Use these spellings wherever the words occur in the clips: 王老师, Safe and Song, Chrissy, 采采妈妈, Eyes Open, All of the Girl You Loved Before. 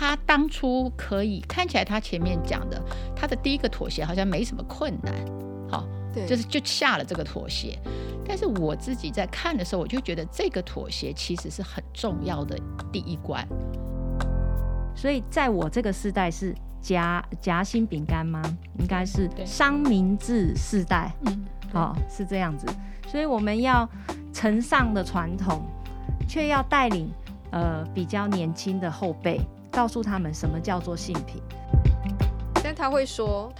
他当初可以看起来他前面讲的他的第一个妥协好像没什么困难，好，就是就下了这个妥协。但是我自己在看的时候，我就觉得这个妥协其实是很重要的第一关。所以在我这个世代是夹心饼干吗？应该是商民治世代，哦，是这样子。所以我们要承上的传统，却要带领比较年轻的后辈，告诉他们什么叫做性平。但他会说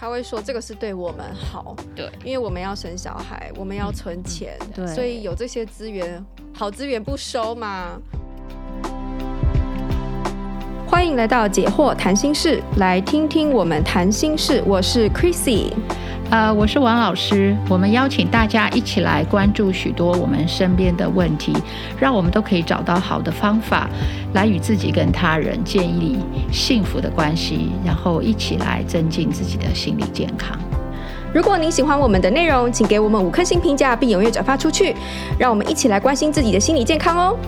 这个是对我们好，对，因为我们要生小孩，我们要存钱，对，所以有这些资源，好资源不收嘛。欢迎来到解惑谈心室，来听听我们谈心事。我是 Chrissy， 我是王老师。我们邀请大家一起来关注许多我们身边的问题，让我们都可以找到好的方法，来与自己跟他人建立幸福的关系，然后一起来增进自己的心理健康。如果您喜欢我们的内容，请给我们5颗星评价，并踊跃转发出去，让我们一起来关心自己的心理健康哦。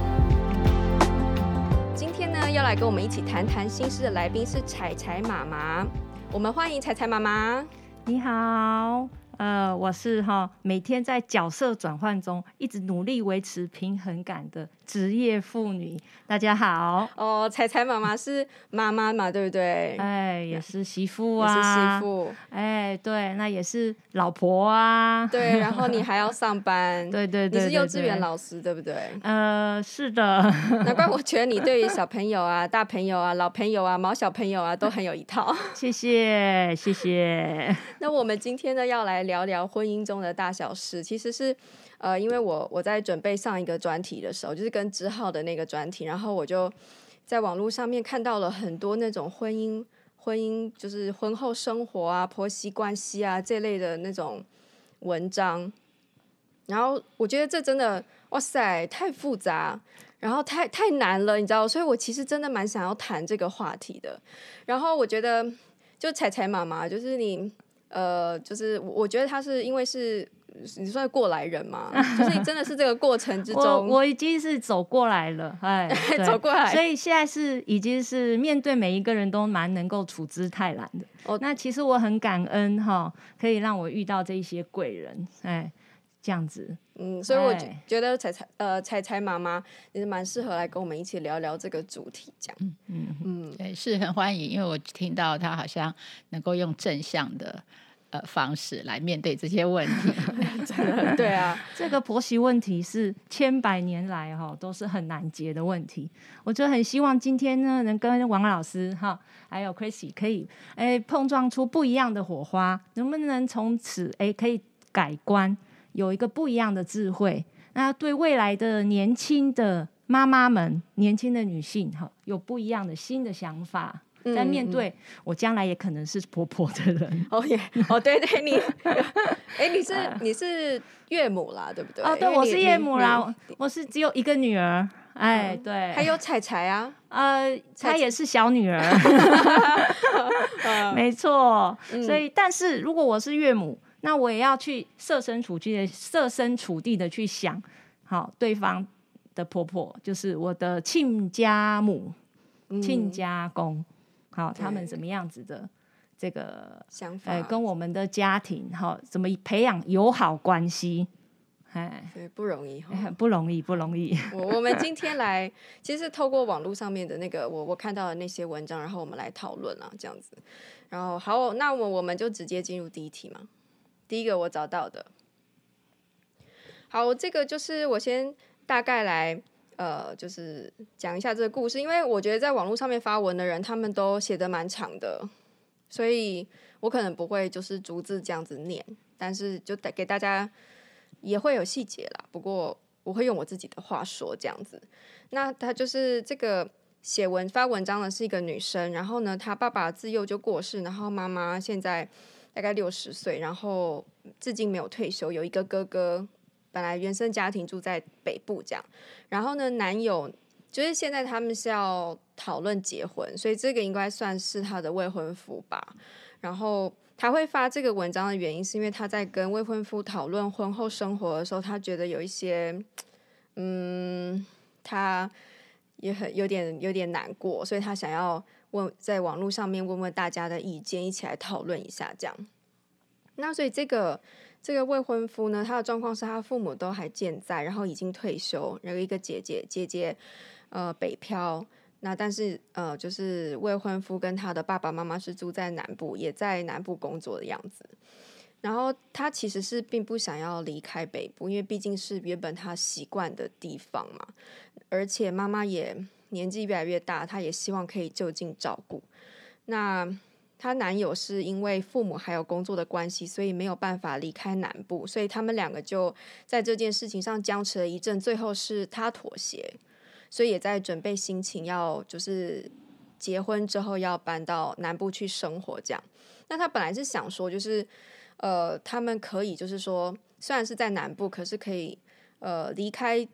要来跟我们一起谈谈心事的来宾是采采妈妈，我们欢迎采采妈妈。你好，我是每天在角色转换中一直努力维持平衡感的职业妇女。大家好。哦，采采妈妈是妈妈嘛，对不对？哎，也是媳妇啊，也是媳妇。哎，对，那也是老婆啊。对，然后你还要上班。对对 对， 对， 对， 对， 对，你是幼稚园老师，对不对？是的。难怪我觉得你对于小朋友啊、大朋友啊、老朋友啊、毛小朋友啊都很有一套。谢谢，谢谢。那我们今天呢，要来聊聊婚姻中的大小事，其实是因为我在准备上一个专题的时候，就是跟志浩的那个专题，然后我就在网络上面看到了很多那种婚姻就是婚后生活啊、婆媳关系啊这类的那种文章，然后我觉得这真的哇塞太复杂，然后太难了，你知道，所以我其实真的蛮想要谈这个话题的。然后我觉得就采采妈妈，就是你就是我觉得他是因为是你算过来人嘛，就是你真的是这个过程之中，我已经是走过来了，哎，走过来，所以现在是已经是面对每一个人都蛮能够处之泰然的。那其实我很感恩可以让我遇到这一些贵人，哎，这样子。嗯，所以我觉得采采妈妈也是蛮适合来跟我们一起聊聊这个主题，这样。对，是很欢迎，因为我听到她好像能够用正向的方式来面对这些问题。对啊，这个婆媳问题是千百年来都是很难解的问题。我就很希望今天呢，能跟王老师还有 Chrissy 可以碰撞出不一样的火花，能不能从此可以改观？有一个不一样的智慧，那对未来的年轻的妈妈们、年轻的女性有不一样的新的想法，在面对我将来也可能是婆婆的人。对对，你你是岳母啦，对不对？对，我是岳母啦，我是只有一个女儿。哎，对，还有采采啊，她也是小女儿。没错，所以但是如果我是岳母，那我也要去设身处地的去想，好，对方的婆婆就是我的亲家母、亲家公，好，他们怎么样子的这个想法，跟我们的家庭好怎么培养友好关系？对，不容易，不容易。我们今天来，其实透过网络上面的那个我看到的那些文章，然后我们来讨论啊，这样子。然后好，那我们就直接进入第一题嘛。第一个我找到的，好，这个就是我先大概来就是讲一下这个故事，因为我觉得在网络上面发文的人，他们都写得蛮长的，所以我可能不会就是逐字这样子念，但是就给大家也会有细节啦，不过我会用我自己的话说这样子。那他就是这个发文章的是一个女生，然后呢，她爸爸自幼就过世，然后妈妈现在大概60岁，然后至今没有退休，有一个哥哥，本来原生家庭住在北部这样，然后呢，男友就是现在他们是要讨论结婚，所以这个应该算是他的未婚夫吧。然后他会发这个文章的原因，是因为他在跟未婚夫讨论婚后生活的时候，他觉得有一些，他也很有点难过，所以他想要在网络上面问问大家的意见，一起来讨论一下这样。那所以这个未婚夫呢，他的状况是他父母都还健在，然后已经退休，有一个姐姐北漂。那但是就是未婚夫跟他的爸爸妈妈是住在南部，也在南部工作的样子。然后他其实是并不想要离开北部，因为毕竟是原本他习惯的地方嘛，而且妈妈也年纪越来越大，他也希望可以就近照顾。那她男友是因为父母还有工作的关系，所以没有办法离开南部，所以他们两个就在这件事情上僵持了一阵，最后是他妥协，所以也在准备心情要就是结婚之后要搬到南部去生活这样。那他本来是想说就是他们可以就是说虽然是在南部，可是可以离开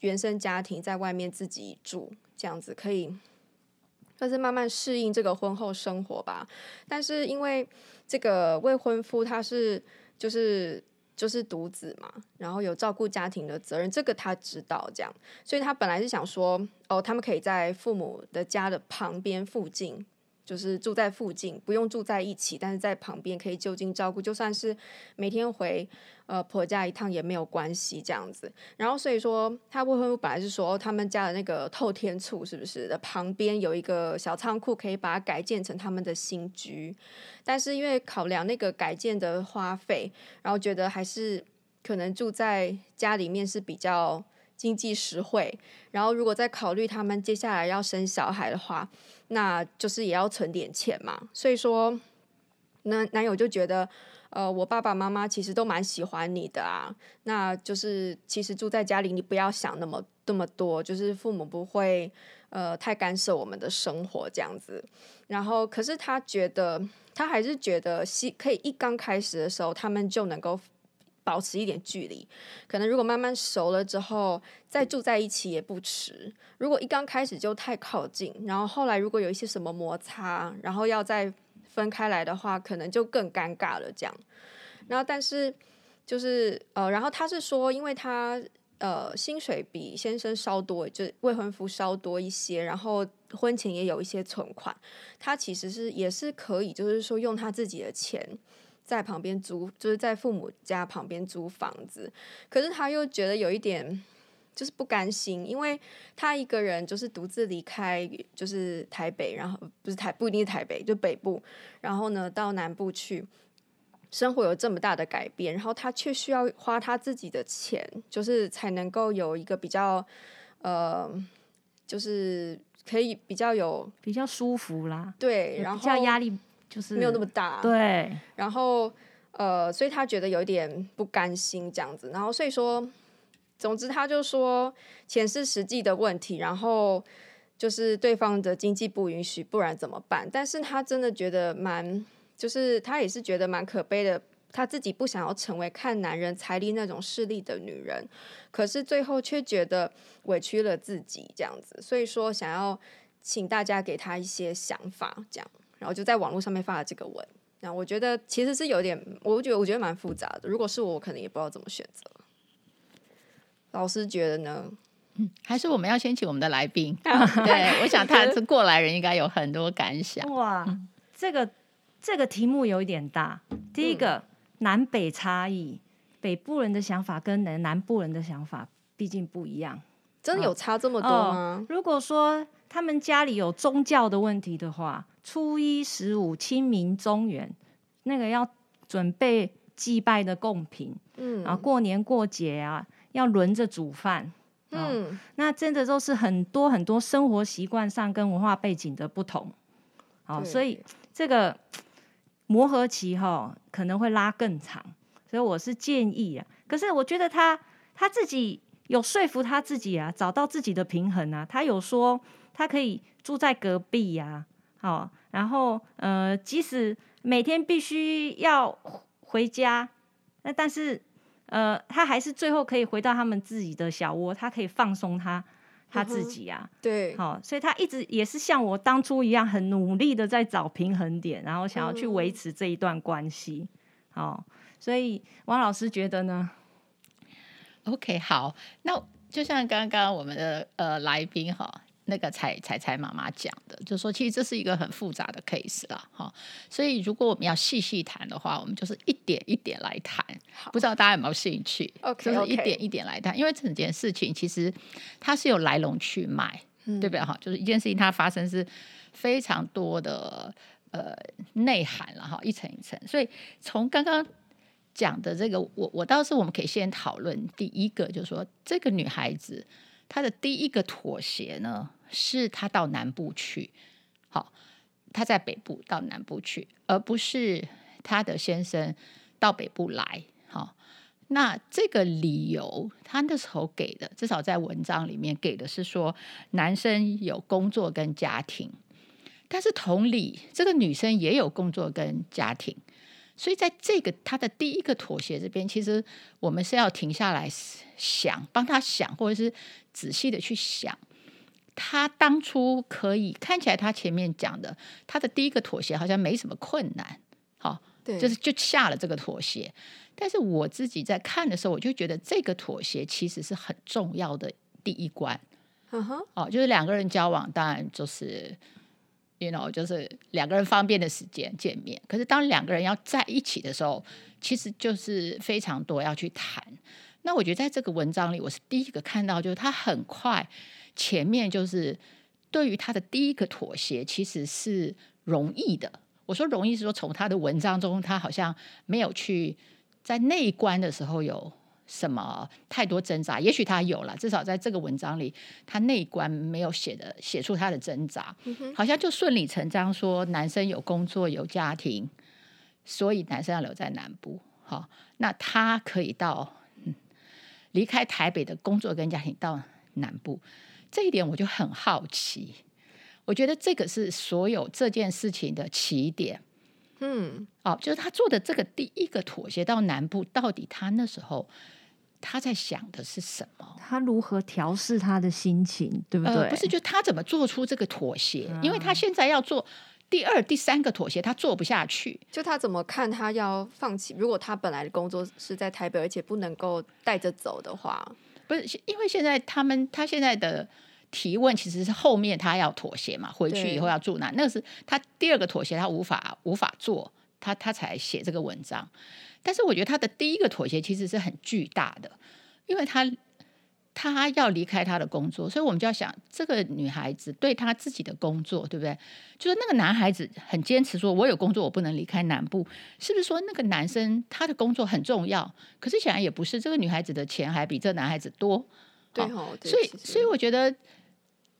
原生家庭，在外面自己住这样子，可以但是慢慢适应这个婚后生活吧。但是因为这个未婚夫他是就是独子嘛，然后有照顾家庭的责任，这个他知道这样，所以他本来是想说他们可以在父母的家的旁边附近，就是住在附近，不用住在一起，但是在旁边可以就近照顾，就算是每天回婆家一趟也没有关系这样子。然后所以说他未婚夫本来是说他们家的那个透天厝是不是的旁边有一个小仓库，可以把它改建成他们的新居，但是因为考量那个改建的花费，然后觉得还是可能住在家里面是比较经济实惠，然后如果再考虑他们接下来要生小孩的话，那就是也要存点钱嘛。所以说男友就觉得我爸爸妈妈其实都蛮喜欢你的啊，那就是其实住在家里你不要想那么多，就是父母不会太干涉我们的生活这样子。然后可是他还是觉得可以一刚开始的时候他们就能够保持一点距离，可能如果慢慢熟了之后再住在一起也不迟。如果一刚开始就太靠近，然后后来如果有一些什么摩擦，然后要再分开来的话，可能就更尴尬了这样。然后但是就是然后他是说因为他薪水比先生稍多，就是未婚夫稍多一些，然后婚前也有一些存款，他其实也是可以就是说用他自己的钱在旁边租，就是在父母家旁边租房子。可是他又觉得有一点就是不甘心，因为他一个人就是独自离开就是台北，然后不一定是台北，就北部，然后呢到南部去生活有这么大的改变，然后他却需要花他自己的钱，就是才能够有一个比较就是可以比较舒服啦，对，然后比较压力就是没有那么大，对，然后所以他觉得有一点不甘心这样子。然后所以说总之他就说钱是实际的问题，然后就是对方的经济不允许，不然怎么办。但是他真的觉得就是他也是觉得蛮可悲的，他自己不想要成为看男人财力那种势利的女人，可是最后却觉得委屈了自己这样子。所以说想要请大家给他一些想法这样，然后就在网络上面发了这个文。然后我觉得其实是有点，我觉得蛮复杂的。如果是我可能也不知道怎么选择。老师觉得呢？还是我们要先请我们的来宾。对，我想他是过来人，应该有很多感想。哇，这个题目有一点大。第一个，南北差异，北部人的想法跟南部人的想法毕竟不一样。真的有差这么多吗？如果说他们家里有宗教的问题的话，初一十五清明中元那个要准备祭拜的贡品，然后过年过节啊要轮着煮饭，那真的都是很多很多生活习惯上跟文化背景的不同，所以这个磨合期可能会拉更长。所以我是建议可是我觉得他自己有说服他自己找到自己的平衡他有说他可以住在隔壁然后即使每天必须要回家，那但是他还是最后可以回到他们自己的小窝，他可以放松他自己对，所以他一直也是像我当初一样很努力的在找平衡点，然后想要去维持这一段关系所以王老师觉得呢？ OK， 好，那就像刚刚我们的来宾那个彩妈妈讲的，就是说其实这是一个很复杂的 case 啦，哦，所以如果我们要细细谈的话，我们就是一点一点来谈，不知道大家有没有兴趣 okay, 就是一点一点来谈 okay, 因为整件事情其实它是有来龙去脉，对不对，哦，就是一件事情它发生是非常多的内涵啦，哦，一层一层。所以从刚刚讲的这个 我倒是我们可以先讨论第一个，就是说这个女孩子她的第一个妥协呢是她到南部去，好，她在北部到南部去，而不是她的先生到北部来，好，那这个理由她那时候给的，至少在文章里面给的是说男生有工作跟家庭，但是同理这个女生也有工作跟家庭，所以在这个她的第一个妥协这边，其实我们是要停下来想，帮她想，或者是仔细的去想她当初可以看起来她前面讲的她的第一个妥协好像没什么困难，哦，对，就是就下了这个妥协。但是我自己在看的时候，我就觉得这个妥协其实是很重要的第一关，哦，就是两个人交往当然就是You know, 就是两个人方便的时间见面，可是当两个人要在一起的时候，其实就是非常多要去谈。那我觉得在这个文章里，我是第一个看到，就是他很快前面就是对于他的第一个妥协其实是容易的。我说容易是说从他的文章中，他好像没有去在那一关的时候有什么太多挣扎，也许他有了，至少在这个文章里他那一关没有写出他的挣扎，好像就顺理成章说男生有工作有家庭，所以男生要留在南部，好，那他可以到离开台北的工作跟家庭到南部。这一点我就很好奇，我觉得这个是所有这件事情的起点，就是他做的这个第一个妥协到南部，到底他那时候他在想的是什么，他如何调适他的心情，对不对，不是，就他怎么做出这个妥协，因为他现在要做第二第三个妥协他做不下去，就他怎么看他要放弃，如果他本来的工作是在台北而且不能够带着走的话，不是，因为现在他现在的提问其实是后面他要妥协嘛，回去以后要住哪，那是他第二个妥协他无法做，他才写这个文章。但是我觉得他的第一个妥协其实是很巨大的，因为他要离开他的工作，所以我们就要想这个女孩子对她自己的工作，对不对，就是那个男孩子很坚持说我有工作我不能离开南部，是不是说那个男生他的工作很重要，可是显然也不是，这个女孩子的钱还比这个男孩子多，对，哦，对，所以我觉得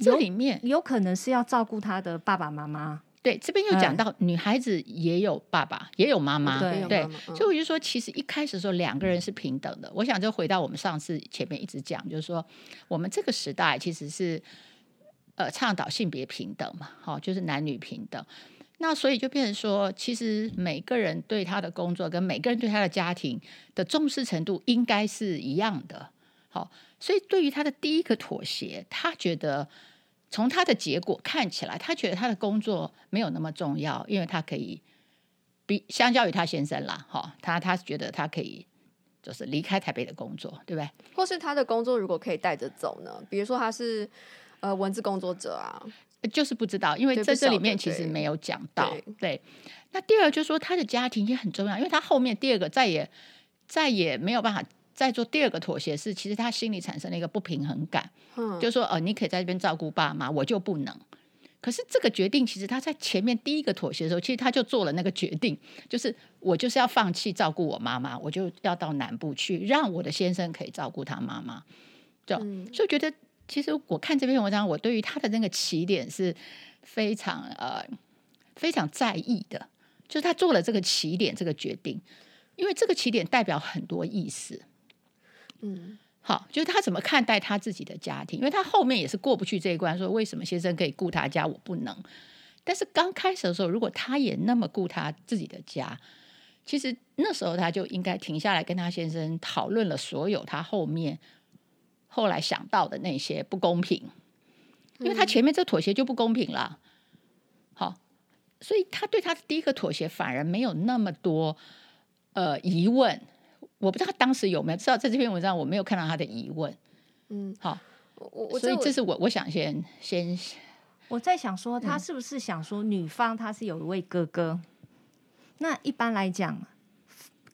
这里面 有可能是要照顾她的爸爸妈妈，对，这边又讲到女孩子也有爸爸，也有妈妈，对，对，所以我就说其实一开始的时候两个人是平等的。我想就回到我们上次前面一直讲，就是说我们这个时代其实是倡导性别平等嘛，哦，就是男女平等，那所以就变成说其实每个人对他的工作跟每个人对他的家庭的重视程度应该是一样的，哦，所以对于他的第一个妥协，他觉得从他的结果看起来，他觉得他的工作没有那么重要，因为他可以相较于他先生啦，哦，他觉得他可以就是离开台北的工作，对不对，或是他的工作如果可以带着走呢，比如说他是文字工作者啊，就是不知道，因为在这里面其实没有讲到， 对。那第二就是说他的家庭也很重要，因为他后面第二个再也没有办法再做第二个妥协是，其实他心里产生了一个不平衡感，就是说你可以在这边照顾爸妈，我就不能。可是这个决定其实他在前面第一个妥协的时候，其实他就做了那个决定，就是我就是要放弃照顾我妈妈，我就要到南部去，让我的先生可以照顾他妈妈，所以我觉得其实我看这篇文章，我对于他的那个起点是非常在意的，就是他做了这个起点这个决定，因为这个起点代表很多意思，好，就是他怎么看待他自己的家庭，因为他后面也是过不去这一关，说为什么先生可以顾他家我不能，但是刚开始的时候如果他也那么顾他自己的家，其实那时候他就应该停下来跟他先生讨论了所有他后来想到的那些不公平，因为他前面这妥协就不公平了，好，所以他对他的第一个妥协反而没有那么多疑问，我不知道他当时有没有，至少在这篇文章我没有看到他的疑问，好，所以这是我想先我在想说他是不是想说女方他是有一位哥哥，那一般来讲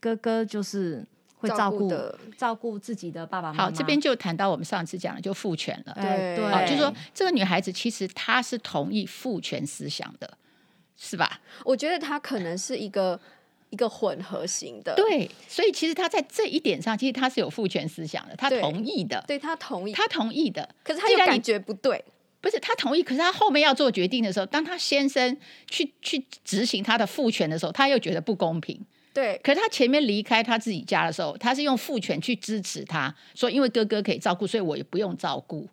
哥哥就是会照顾自己的爸爸妈妈。好，这边就谈到我们上次讲的就父权了。对对，就是说这个女孩子其实她是同意父权思想的，是吧？我觉得她可能是一个混合型的，对，所以其实他在这一点上，其实他是有父权思想的，他同意的，对，他同意的，可是他又感觉不对，不是他同意，可是他后面要做决定的时候，当他先生去执行他的父权的时候，他又觉得不公平，对，可是他前面离开他自己家的时候，他是用父权去支持他，说因为哥哥可以照顾，所以我也不用照顾。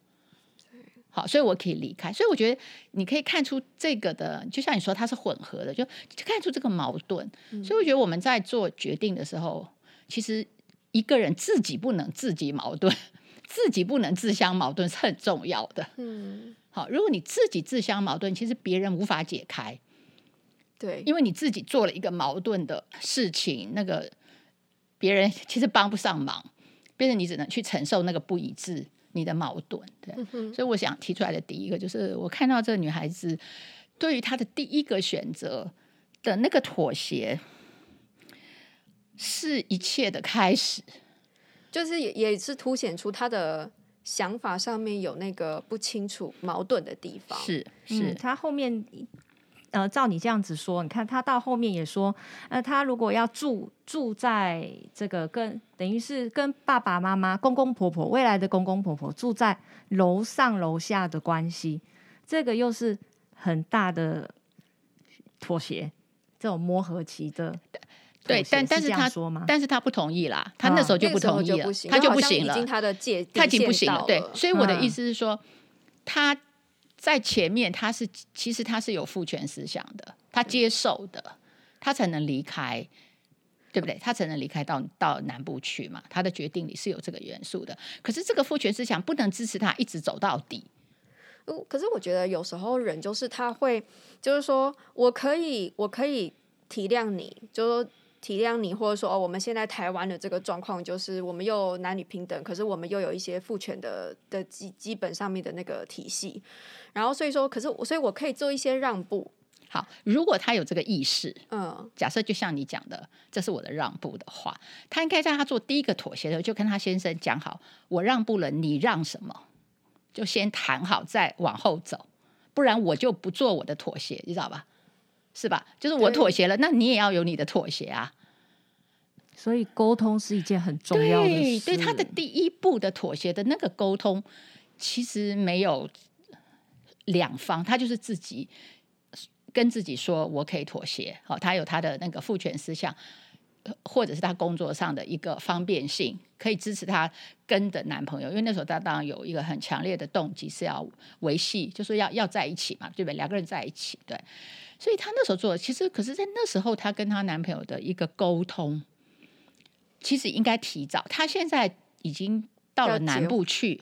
好，所以我可以离开，所以我觉得你可以看出这个的，就像你说它是混合的，就看出这个矛盾。所以我觉得我们在做决定的时候，其实一个人自己不能自己矛盾，自己不能自相矛盾是很重要的。好，如果你自己自相矛盾，其实别人无法解开，对，因为你自己做了一个矛盾的事情，那个别人其实帮不上忙，变成你只能去承受那个不一致。你的矛盾，对，所以我想提出来的第一个就是，我看到这个女孩子对于她的第一个选择的那个妥协，是一切的开始，就是也是凸显出她的想法上面有那个不清楚矛盾的地方。是，她后面照你这样子说，你看她到后面也说，她如果要住在这个等于是跟爸爸妈妈、公公婆婆、未来的公公婆婆住在楼上楼下的关系，这个又是很大的妥协，这种磨合期的妥协。对，是这样说吗？但是他不同意啦，他那时候就不同意了，他就不行了，他已经不行了。对，所以我的意思是说，他在前面他是其实他是有父权思想的，他接受的，他才能离开。对不对？他才能离开 到南部去嘛？他的决定里是有这个元素的。可是这个父权思想不能支持他一直走到底。可是我觉得有时候人就是他会，就是说我可以体谅你，就是说体谅你，或者说我们现在台湾的这个状况，就是我们又男女平等，可是我们又有一些父权的基本上面的那个体系。然后所以说，所以我可以做一些让步。好，如果他有这个意识，假设就像你讲的，这是我的让步的话，他应该在他做第一个妥协的时候，就跟他先生讲好，我让步了，你让什么，就先谈好，再往后走，不然我就不做我的妥协，你知道吧？是吧？就是我妥协了，那你也要有你的妥协啊。所以沟通是一件很重要的事。对，他的第一步的妥协的那个沟通，其实没有两方，他就是自己。跟自己说我可以妥协，他有他的那个父权思想，或者是他工作上的一个方便性，可以支持他跟的男朋友，因为那时候他当然有一个很强烈的动机是要维系，就是要在一起嘛，对不对？两个人在一起，对，所以他那时候做的其实，可是在那时候他跟他男朋友的一个沟通，其实应该提早。他现在已经到了南部去。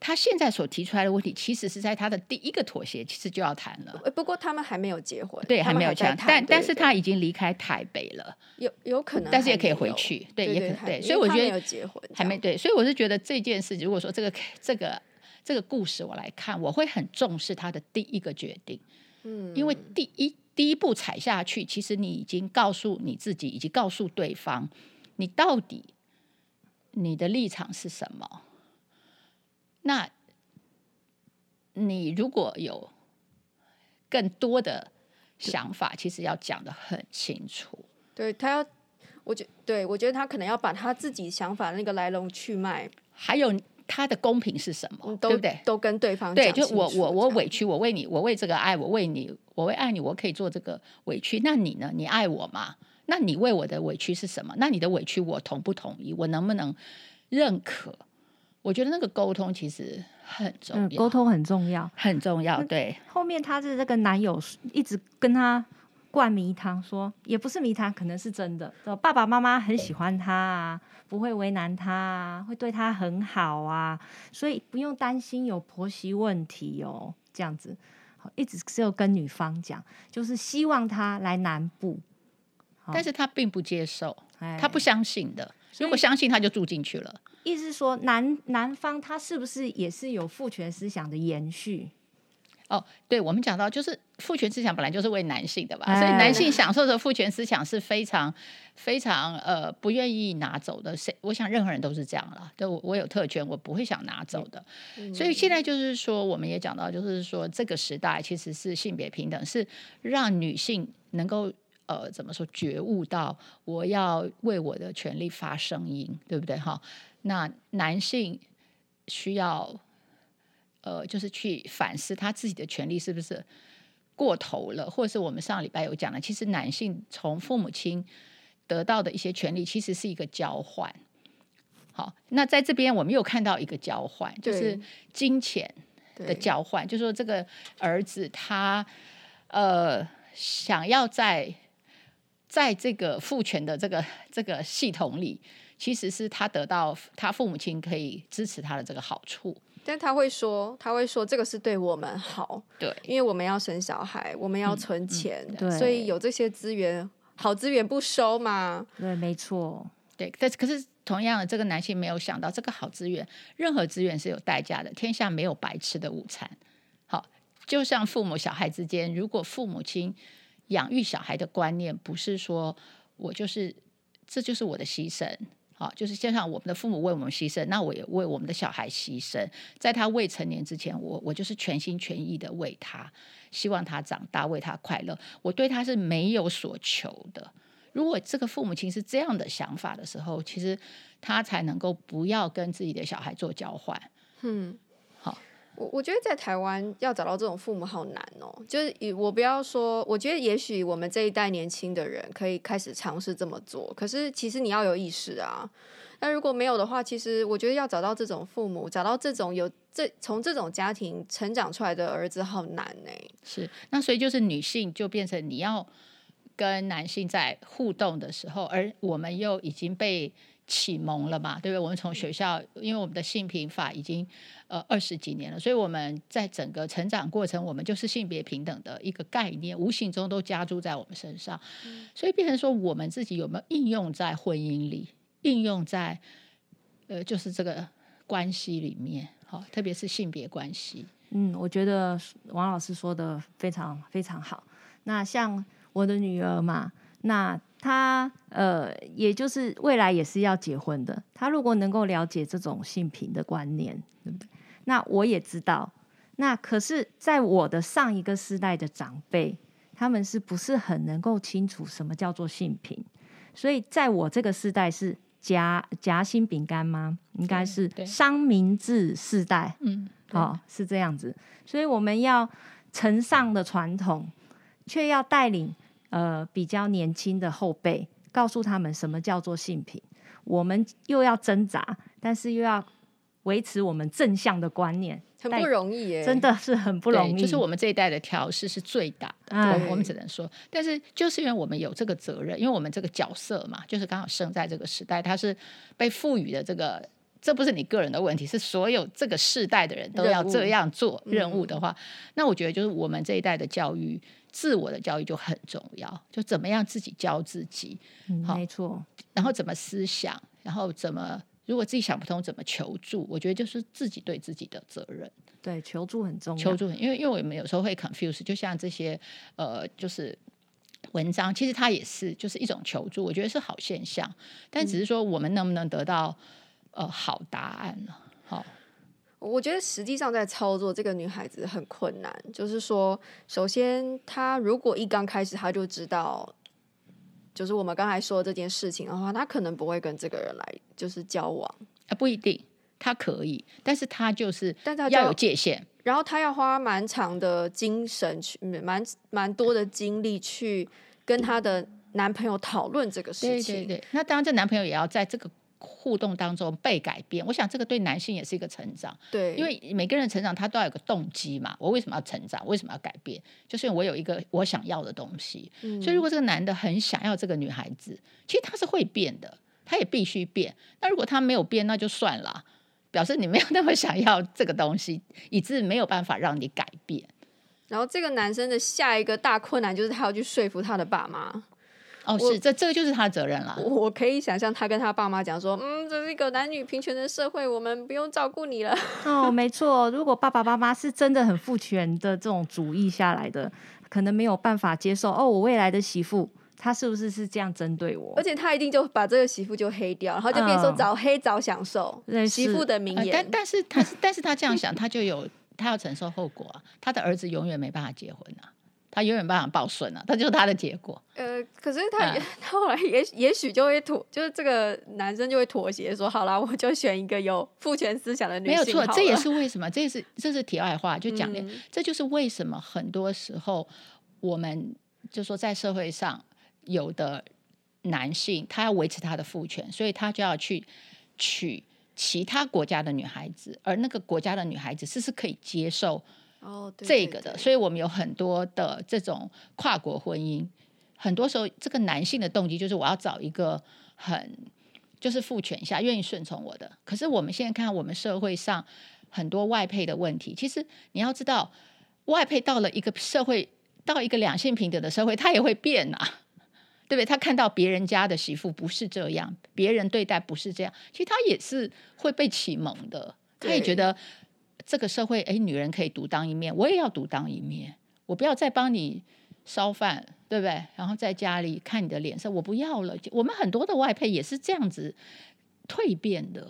他现在所提出来的问题，其实是在他的第一个妥协，其实就要谈了。不过他们还没有结婚，对，还没有谈，但是他已经离开台北了，有可能，但是也可以回去，对，也可能。所以我觉得还没有结婚，还没对，所以我是觉得这件事，如果说这个故事我来看，我会很重视他的第一个决定，因为第一步踩下去，其实你已经告诉你自己，以及告诉对方，你到底你的立场是什么。那你如果有更多的想法，其实要讲得很清楚。对，他要，我觉得他可能要把他自己想法的那个来龙去脉，还有他的公平是什么，对不对？都跟对方讲清楚。对，就我委屈，我为你，我为这个爱，我为你，我为爱你，我可以做这个委屈。那你呢？你爱我吗？那你为我的委屈是什么？那你的委屈我同不同意？我能不能认可？我觉得那个沟通其实很重要，沟通很重要，很重要。对，后面他是这个男友一直跟他灌迷汤，说也不是迷汤，可能是真的。爸爸妈妈很喜欢他啊，不会为难他啊，会对他很好啊，所以不用担心有婆媳问题哦。这样子，一直只有跟女方讲，就是希望他来南部，但是他并不接受，他不相信的。如果相信他就住进去了。意思说 男方他是不是也是有父权思想的延续？哦，对，我们讲到就是父权思想本来就是为男性的吧，所以男性享受的父权思想是非常非常不愿意拿走的。我想任何人都是这样啦，对，我有特权我不会想拿走的。所以现在就是说我们也讲到就是说这个时代其实是性别平等，是让女性能够怎么说觉悟到我要为我的权利发声音，对不对？那男性需要就是去反思他自己的权利是不是过头了，或者是我们上礼拜有讲的，其实男性从父母亲得到的一些权利其实是一个交换。好，那在这边我们又看到一个交换，就是金钱的交换，就是说这个儿子他想要在这个父权的这个系统里，其实是他得到他父母亲可以支持他的这个好处，但他会说这个是对我们好，对，因为我们要生小孩，我们要存钱，所以有这些资源，好资源不收嘛，对，没错，对。但可是同样的，这个男性没有想到这个好资源，任何资源是有代价的，天下没有白吃的午餐。好，就像父母小孩之间，如果父母亲养育小孩的观念不是说我就是这就是我的牺牲，好，就是就像我们的父母为我们牺牲，那我也为我们的小孩牺牲，在他未成年之前，我就是全心全意的为他，希望他长大，为他快乐，我对他是没有所求的。如果这个父母亲是这样的想法的时候，其实他才能够不要跟自己的小孩做交换。好，我觉得在台湾要找到这种父母好难哦，就是我不要说，我觉得也许我们这一代年轻的人可以开始尝试这么做，可是其实你要有意识啊。那如果没有的话，其实我觉得要找到这种父母，找到这种从这种家庭成长出来的儿子好难欸。是，那所以就是女性就变成你要跟男性在互动的时候，而我们又已经被启蒙了嘛，对不对？我们从学校，因为我们的性平法已经20几年了，所以我们在整个成长过程，我们就是性别平等的一个概念无形中都加注在我们身上，所以变成说我们自己有没有应用在婚姻里，应用在就是这个关系里面，特别是性别关系。我觉得王老师说的非常非常好。那像我的女儿嘛，那她也就是未来也是要结婚的，她如果能够了解这种性平的观念，对不对？那我也知道，那可是在我的上一个世代的长辈，他们是不是很能够清楚什么叫做性平？所以在我这个世代是夹心饼干吗？应该是商民治世代，是这样子。所以我们要承上的传统，却要带领比较年轻的后辈，告诉他们什么叫做性平。我们又要挣扎，但是又要维持我们正向的观念，很不容易耶，真的是很不容易。就是我们这一代的调试是最大的，我们只能说，但是就是因为我们有这个责任，因为我们这个角色嘛，就是刚好生在这个时代，它是被赋予的这个，这不是你个人的问题，是所有这个世代的人都要这样做任务的话，那我觉得就是我们这一代的教育，自我的教育就很重要，就怎么样自己教自己，没错。然后怎么思想，然后怎么如果自己想不通怎么求助，我觉得就是自己对自己的责任。对，求助很重要。求助，因为我们有时候会 confuse， 就像这些就是文章，其实它也是就是一种求助，我觉得是好现象，但只是说我们能不能得到好答案呢？好。我觉得实际上在操作这个女孩子很困难，就是说首先她如果一刚开始她就知道就是我们刚才说的这件事情的话，她可能不会跟这个人来就是交往，不一定，她可以，但是她就是要有界限，然后她要花蛮长的精神去 蛮多的精力去跟她的男朋友讨论这个事情。对对对，那当然这男朋友也要在这个互动当中被改变，我想这个对男性也是一个成长。对，因为每个人成长他都要有个动机嘛，我为什么要成长，为什么要改变，就是因为我有一个我想要的东西。所以如果这个男的很想要这个女孩子，其实他是会变的，他也必须变，那如果他没有变那就算了，表示你没有那么想要这个东西，以致没有办法让你改变。然后这个男生的下一个大困难就是他要去说服他的爸妈，哦，是这个就是他的责任了。我可以想象他跟他爸妈讲说，这是一个男女平权的社会，我们不用照顾你了。哦，没错，如果爸爸妈妈是真的很父权的这种主义下来的，可能没有办法接受我未来的媳妇他是不是这样针对我，而且他一定就把这个媳妇就黑掉，然后就变成说早黑早享受、媳妇的名言、但是他这样想他就有他要承受后果啊，他的儿子永远没办法结婚啊，他永远没办法抱孙啊，他就是他的结果。可是他后来也许就会就是这个男生就会妥协说，好啦，我就选一个有父权思想的女性好了。没有错，这也是为什么，这是题外话，就讲的这就是为什么很多时候我们就说在社会上有的男性他要维持他的父权，所以他就要去娶其他国家的女孩子，而那个国家的女孩子是可以接受这个的、对对对，所以我们有很多的这种跨国婚姻，很多时候这个男性的动机就是我要找一个很就是父权下愿意顺从我的。可是我们现在看我们社会上很多外配的问题，其实你要知道外配到了一个社会，到一个两性平等的社会，他也会变啊，对不对？他看到别人家的媳妇不是这样，别人对待不是这样，其实他也是会被启蒙的，他也觉得这个社会女人可以独当一面，我也要独当一面，我不要再帮你烧饭，对不对？然后在家里看你的脸色，我不要了。我们很多的外配也是这样子蜕变的，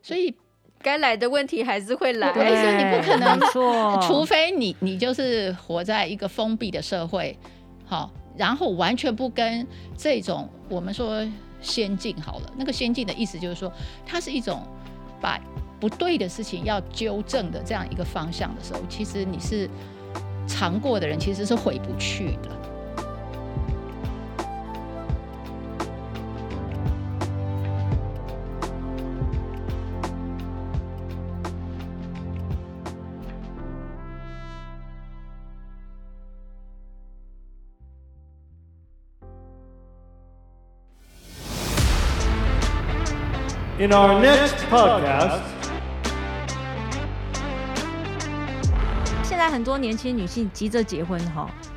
所以该来的问题还是会来，对，所以你不可能错，除非你就是活在一个封闭的社会，好，然后完全不跟这种我们说先进好了，那个先进的意思就是说它是一种把不对的事情要纠正的这样一个方向的时候，其实你是尝过的人其实是回不去的。In our next podcast， 现在很多年轻女性急着结婚，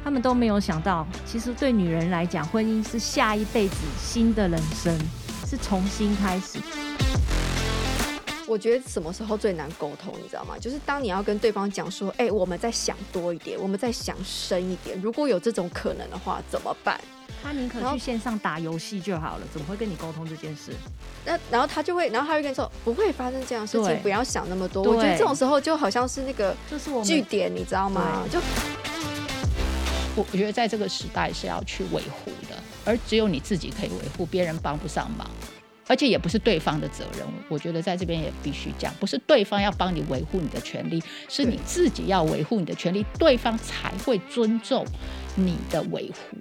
她们都没有想到，其实对女人来讲，婚姻是下一辈子新的人生，是重新开始。我觉得什么时候最难沟通，你知道吗？就是当你要跟对方讲说，我们再想多一点，我们再想深一点，如果有这种可能的话，怎么办？他宁可去线上打游戏就好了，怎么会跟你沟通这件事？然后他会跟你说，不会发生这样的事情，不要想那么多。我觉得这种时候就好像是那个据点，你知道吗？就我觉得在这个时代是要去维护的，而只有你自己可以维护，别人帮不上忙。而且也不是对方的责任，我觉得在这边也必须讲，不是对方要帮你维护你的权利，是你自己要维护你的权利，对方才会尊重你的维护。